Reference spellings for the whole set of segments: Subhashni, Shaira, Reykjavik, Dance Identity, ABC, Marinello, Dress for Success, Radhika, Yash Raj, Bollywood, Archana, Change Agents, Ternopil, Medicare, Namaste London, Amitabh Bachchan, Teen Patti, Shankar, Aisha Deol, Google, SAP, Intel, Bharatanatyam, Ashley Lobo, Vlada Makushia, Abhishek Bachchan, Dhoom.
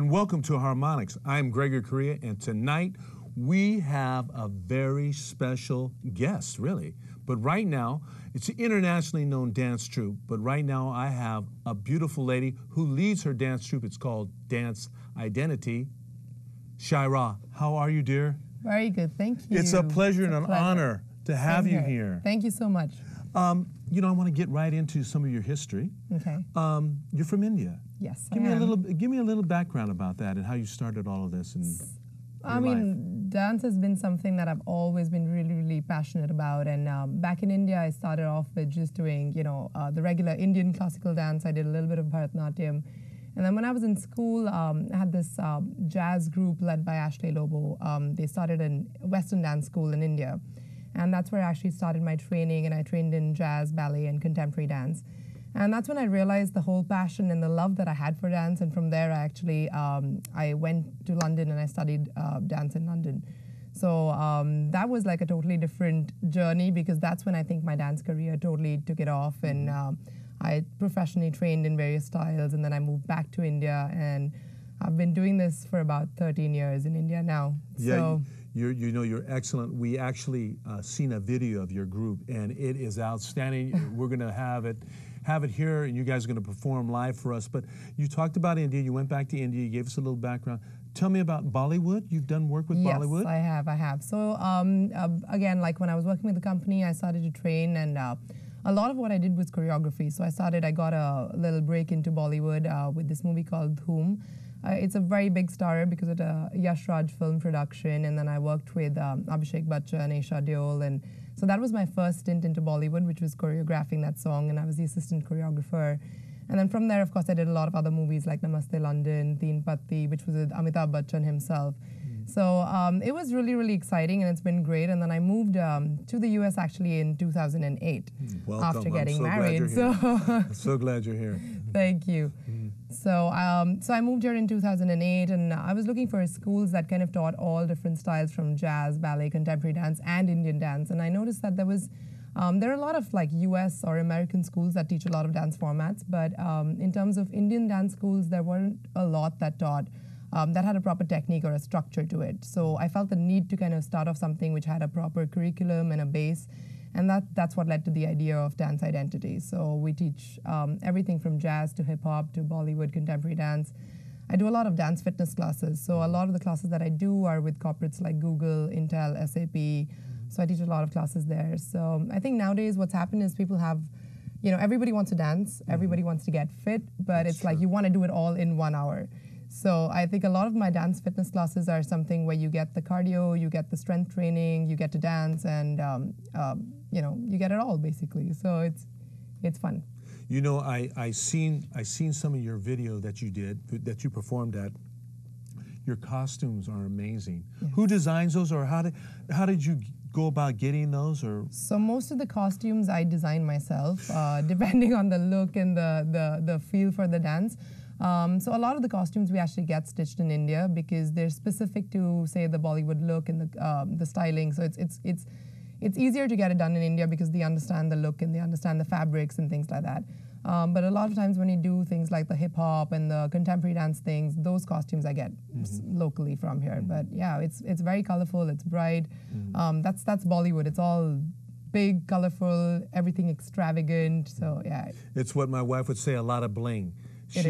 and welcome to Harmonics. I'm Gregor Correa, and tonight we have a very special guest, really. But right now, it's an internationally known dance troupe, but right now I have a beautiful lady who leads her dance troupe. It's called Dance Identity. Shaira, how are you, dear? Very good, thank you. It's a pleasure and an honor to have you here. Thank you so much. You know, I want to get right into some of your history. Okay. You're from India. Yes, I am. Give me a little background about that and how you started all of this. And I mean, dance has been something that I've always been really, really passionate about. And back in India, I started off with just doing, you know, the regular Indian classical dance. I did a little bit of Bharatanatyam. And then when I was in school, I had this jazz group led by Ashley Lobo. They started a Western dance school in India. And that's where I actually started my training, and I trained in jazz, ballet, and contemporary dance. And that's when I realized the whole passion and the love that I had for dance, and from there I actually, I went to London and I studied dance in London. So that was like a totally different journey, because that's when I think my dance career totally took it off, and I professionally trained in various styles, and then I moved back to India, and I've been doing this for about 13 years in India now. Yeah, so, you know, you're excellent. We actually seen a video of your group, and it is outstanding. We're going to have it here, and you guys are going to perform live for us. But you talked about India. You went back to India. You gave us a little background. Tell me about Bollywood. You've done work with Bollywood? Yes, I have. I have. So, again, like when I was working with the company, I started to train, and a lot of what I did was choreography. So I got a little break into Bollywood with this movie called Dhoom. It's a very big star because it's a Yash Raj film production, and then I worked with Abhishek Bachchan, Aisha Deol, and so that was my first stint into Bollywood, which was choreographing that song, and I was the assistant choreographer. And then from there, of course, I did a lot of other movies like Namaste London, Teen Patti, which was with Amitabh Bachchan himself. So it was really, really exciting, and it's been great. And then I moved to the U.S. actually in 2008 after getting married. So I'm so glad you're here. Thank you. Mm. So I moved here in 2008, and I was looking for schools that kind of taught all different styles from jazz, ballet, contemporary dance, and Indian dance. And I noticed that there was there are a lot of like U.S. or American schools that teach a lot of dance formats, but in terms of Indian dance schools, there weren't a lot that taught. That had a proper technique or a structure to it. So I felt the need to kind of start off something which had a proper curriculum and a base, and that's what led to the idea of Dance Identity. So we teach everything from jazz to hip-hop to Bollywood contemporary dance. I do a lot of dance fitness classes, so a lot of the classes that I do are with corporates like Google, Intel, SAP, so I teach a lot of classes there. So I think nowadays what's happened is people have, you know, everybody wants to dance, everybody wants to get fit, but it's like you want to do it all in 1 hour. So I think a lot of my dance fitness classes are something where you get the cardio, you get the strength training, you get to dance, and you know, you get it all basically. So it's fun. You know, I seen some of your video that you did that you performed at. Your costumes are amazing. Yes. Who designs those, or how did you go about getting those? Or so most of the costumes I design myself, depending on the look and the feel for the dance. So a lot of the costumes we actually get stitched in India because they're specific to, say, the Bollywood look and the styling. So it's easier to get it done in India because they understand the look and they understand the fabrics and things like that. But a lot of times when you do things like the hip hop and the contemporary dance things, those costumes I get locally from here. But yeah, it's very colorful. It's bright. That's Bollywood. It's all big, colorful, everything extravagant. So yeah. It's what my wife would say: a lot of bling. She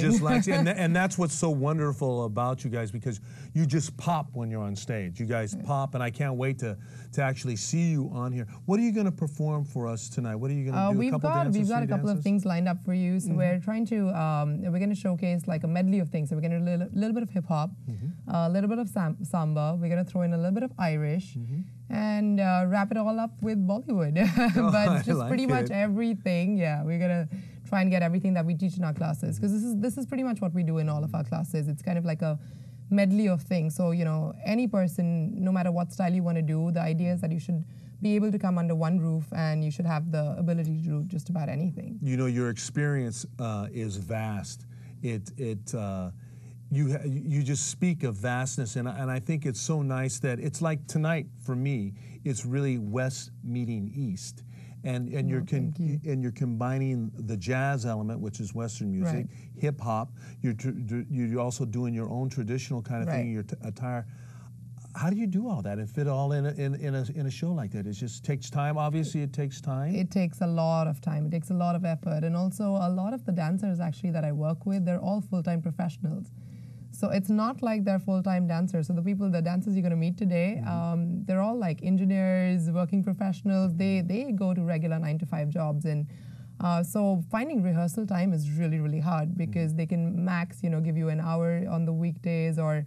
just likes it, and that's what's so wonderful about you guys, because you just pop when you're on stage. You guys pop, and I can't wait to actually see you on here. What are you going to perform for us tonight? What are you going to do? We've got a couple of things lined up for you. So we're trying to we're going to showcase like a medley of things. So we're going to do a little bit of hip hop, a little bit of samba. We're going to throw in a little bit of Irish. And wrap it all up with Bollywood. But just like pretty much everything. Yeah, we're going to try and get everything that we teach in our classes, because this is pretty much what we do in all of our classes. It's kind of like a medley of things. So, you know, any person, no matter what style you want to do, the idea is that you should be able to come under one roof, and you should have the ability to do just about anything. You know, your experience is vast. You just speak of vastness, and I think it's so nice that it's like tonight for me, it's really West meeting East. and you're and you're combining the jazz element, which is Western music, right. hip hop. You're also doing your own traditional kind of right. thing. Your attire. How do you do all that and fit all in a show like that? It just takes time. Obviously, it takes time. It takes a lot of time. It takes a lot of effort, and also a lot of the dancers actually that I work with, they're all full-time professionals. So it's not like they're full-time dancers. So the dancers you're going to meet today, they're all like engineers, working professionals. They go to regular 9-to-5 jobs, and so finding rehearsal time is really, really hard because they can max, you know, give you an hour on the weekdays or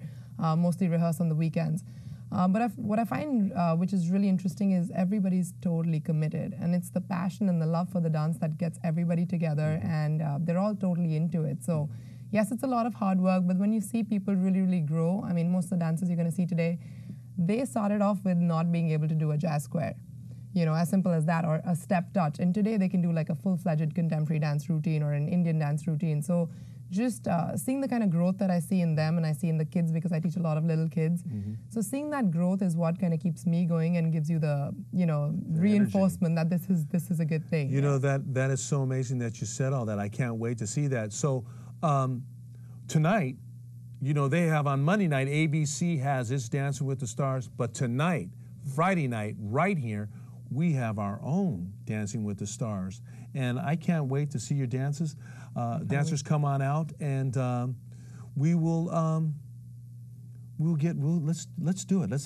mostly rehearse on the weekends. But what I find, which is really interesting, is everybody's totally committed, and it's the passion and the love for the dance that gets everybody together, and they're all totally into it. So, yes, it's a lot of hard work, but when you see people really, really grow, I mean, most of the dancers you're going to see today, they started off with not being able to do a jazz square, you know, as simple as that, or a step touch, and today they can do like a full-fledged contemporary dance routine or an Indian dance routine. So. Just seeing the kind of growth that I see in them and I see in the kids, because I teach a lot of little kids. So seeing that growth is what kind of keeps me going and gives you the, you know, the reinforcement energy. That this is a good thing. You know, that is so amazing that you said all that. I can't wait to see that. So tonight, you know, they have on Monday night, ABC has its Dancing with the Stars, but tonight, Friday night, right here, we have our own Dancing with the Stars. And I can't wait to see your dances. Dancers, come on out, and we will. Let's do it. Let's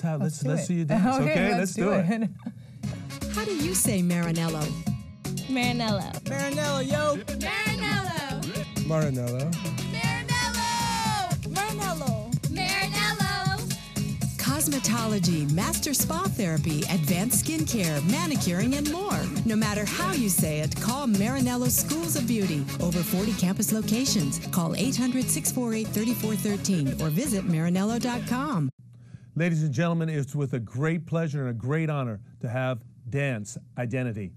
see you dance. Okay, let's do it. How do you say Marinello? Marinello. Marinello, yo. Marinello. Marinello. Marinello. Marinello. Marinello. Cosmetology, master spa therapy, advanced skincare, manicuring, and more. No matter how you say it, call Marinello Schools of Beauty. Over 40 campus locations. Call 800-648-3413 or visit Marinello.com. Ladies and gentlemen, it's with a great pleasure and a great honor to have Dance Identity.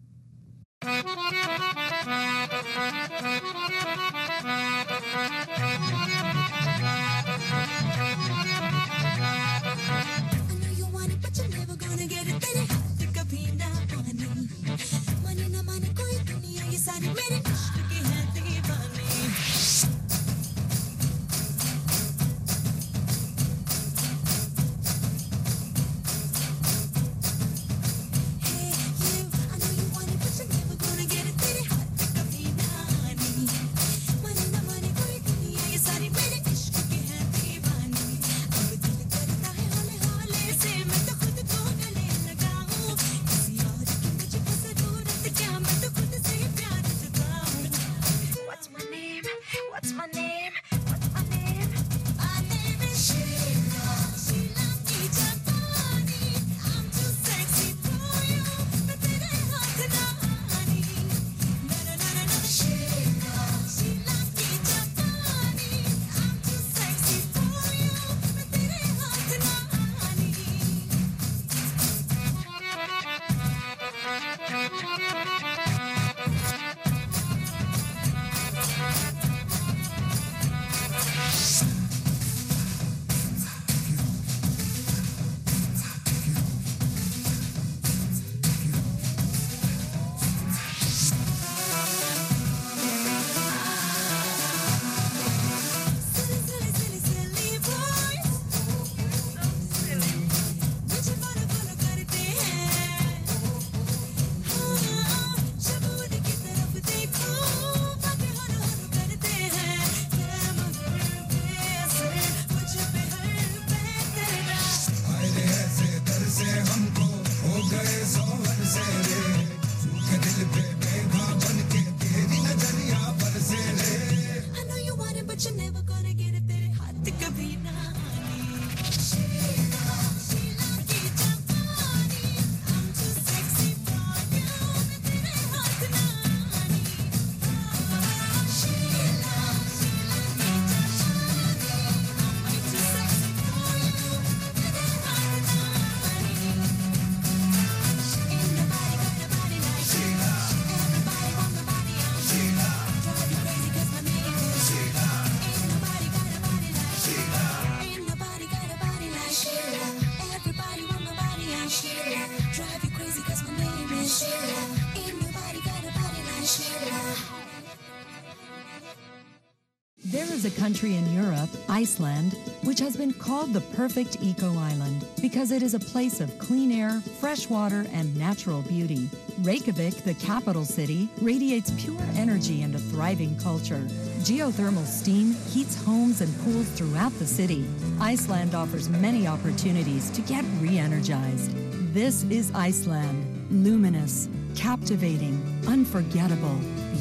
is a country in Europe, Iceland, which has been called the perfect eco-island because it is a place of clean air, fresh water, and natural beauty. Reykjavik, the capital city, radiates pure energy and a thriving culture. Geothermal steam heats homes and pools throughout the city. Iceland offers many opportunities to get re-energized. This is Iceland. Luminous, captivating, unforgettable,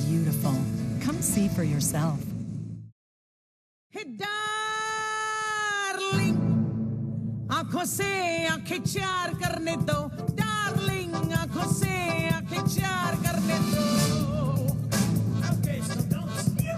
beautiful. Come see for yourself. Hey, darling, aankhon se aankhein chaar karne do. Darling, aankhon se aankhein chaar karne do. Okay, so don't skip.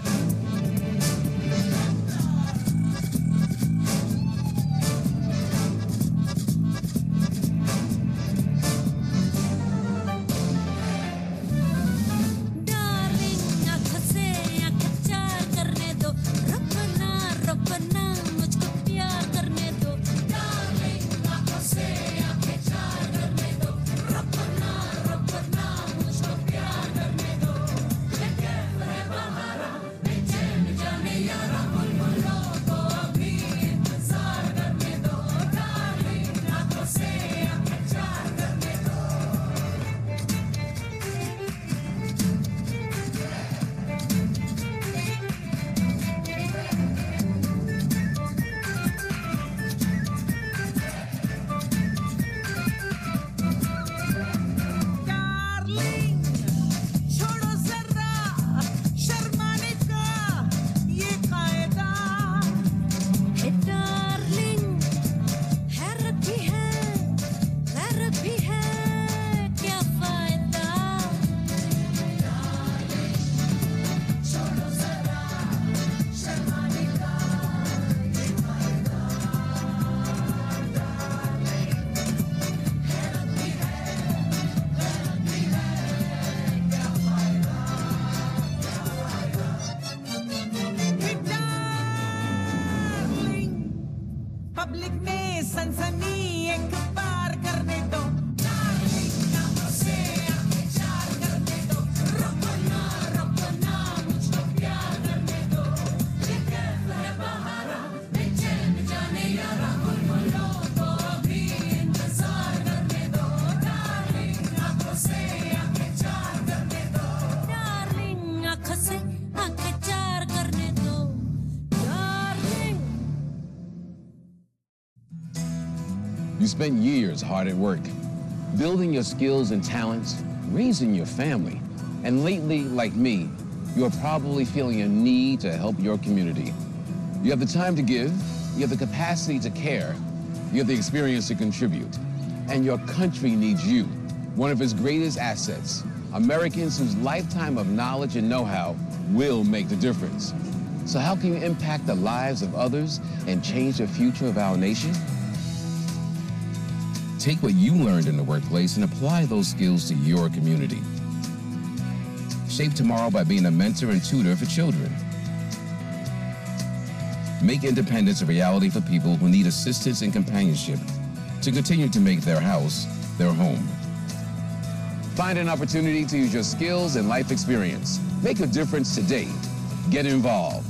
Spent years hard at work, building your skills and talents, raising your family, and lately, like me, you are probably feeling a need to help your community. You have the time to give, you have the capacity to care, you have the experience to contribute, and your country needs you, one of its greatest assets, Americans whose lifetime of knowledge and know-how will make the difference. So how can you impact the lives of others and change the future of our nation? Take what you learned in the workplace and apply those skills to your community. Shape tomorrow by being a mentor and tutor for children. Make independence a reality for people who need assistance and companionship to continue to make their house their home. Find an opportunity to use your skills and life experience. Make a difference today. Get involved.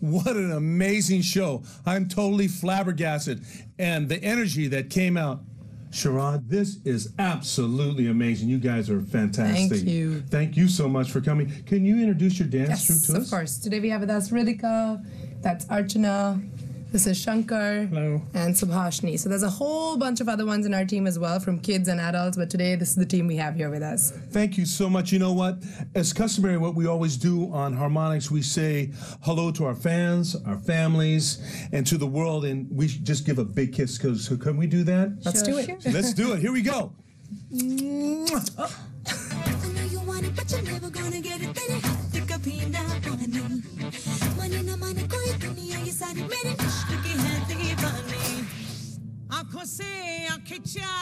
What an amazing show. I'm totally flabbergasted. And the energy that came out. Shaira, this is absolutely amazing. You guys are fantastic. Thank you. Thank you so much for coming. Can you introduce your dance troupe to us? Yes, of course. Today we have with us Radhika, that's Archana, this is Shankar, hello, and Subhashni. So there's a whole bunch of other ones in our team as well, from kids and adults, but today this is the team we have here with us. Thank you so much. You know what? As customary, what we always do on Harmonics, we say hello to our fans, our families, and to the world, and we just give a big kiss. So can we do that? Let's do it. Sure. Let's do it. Here we go. Kicha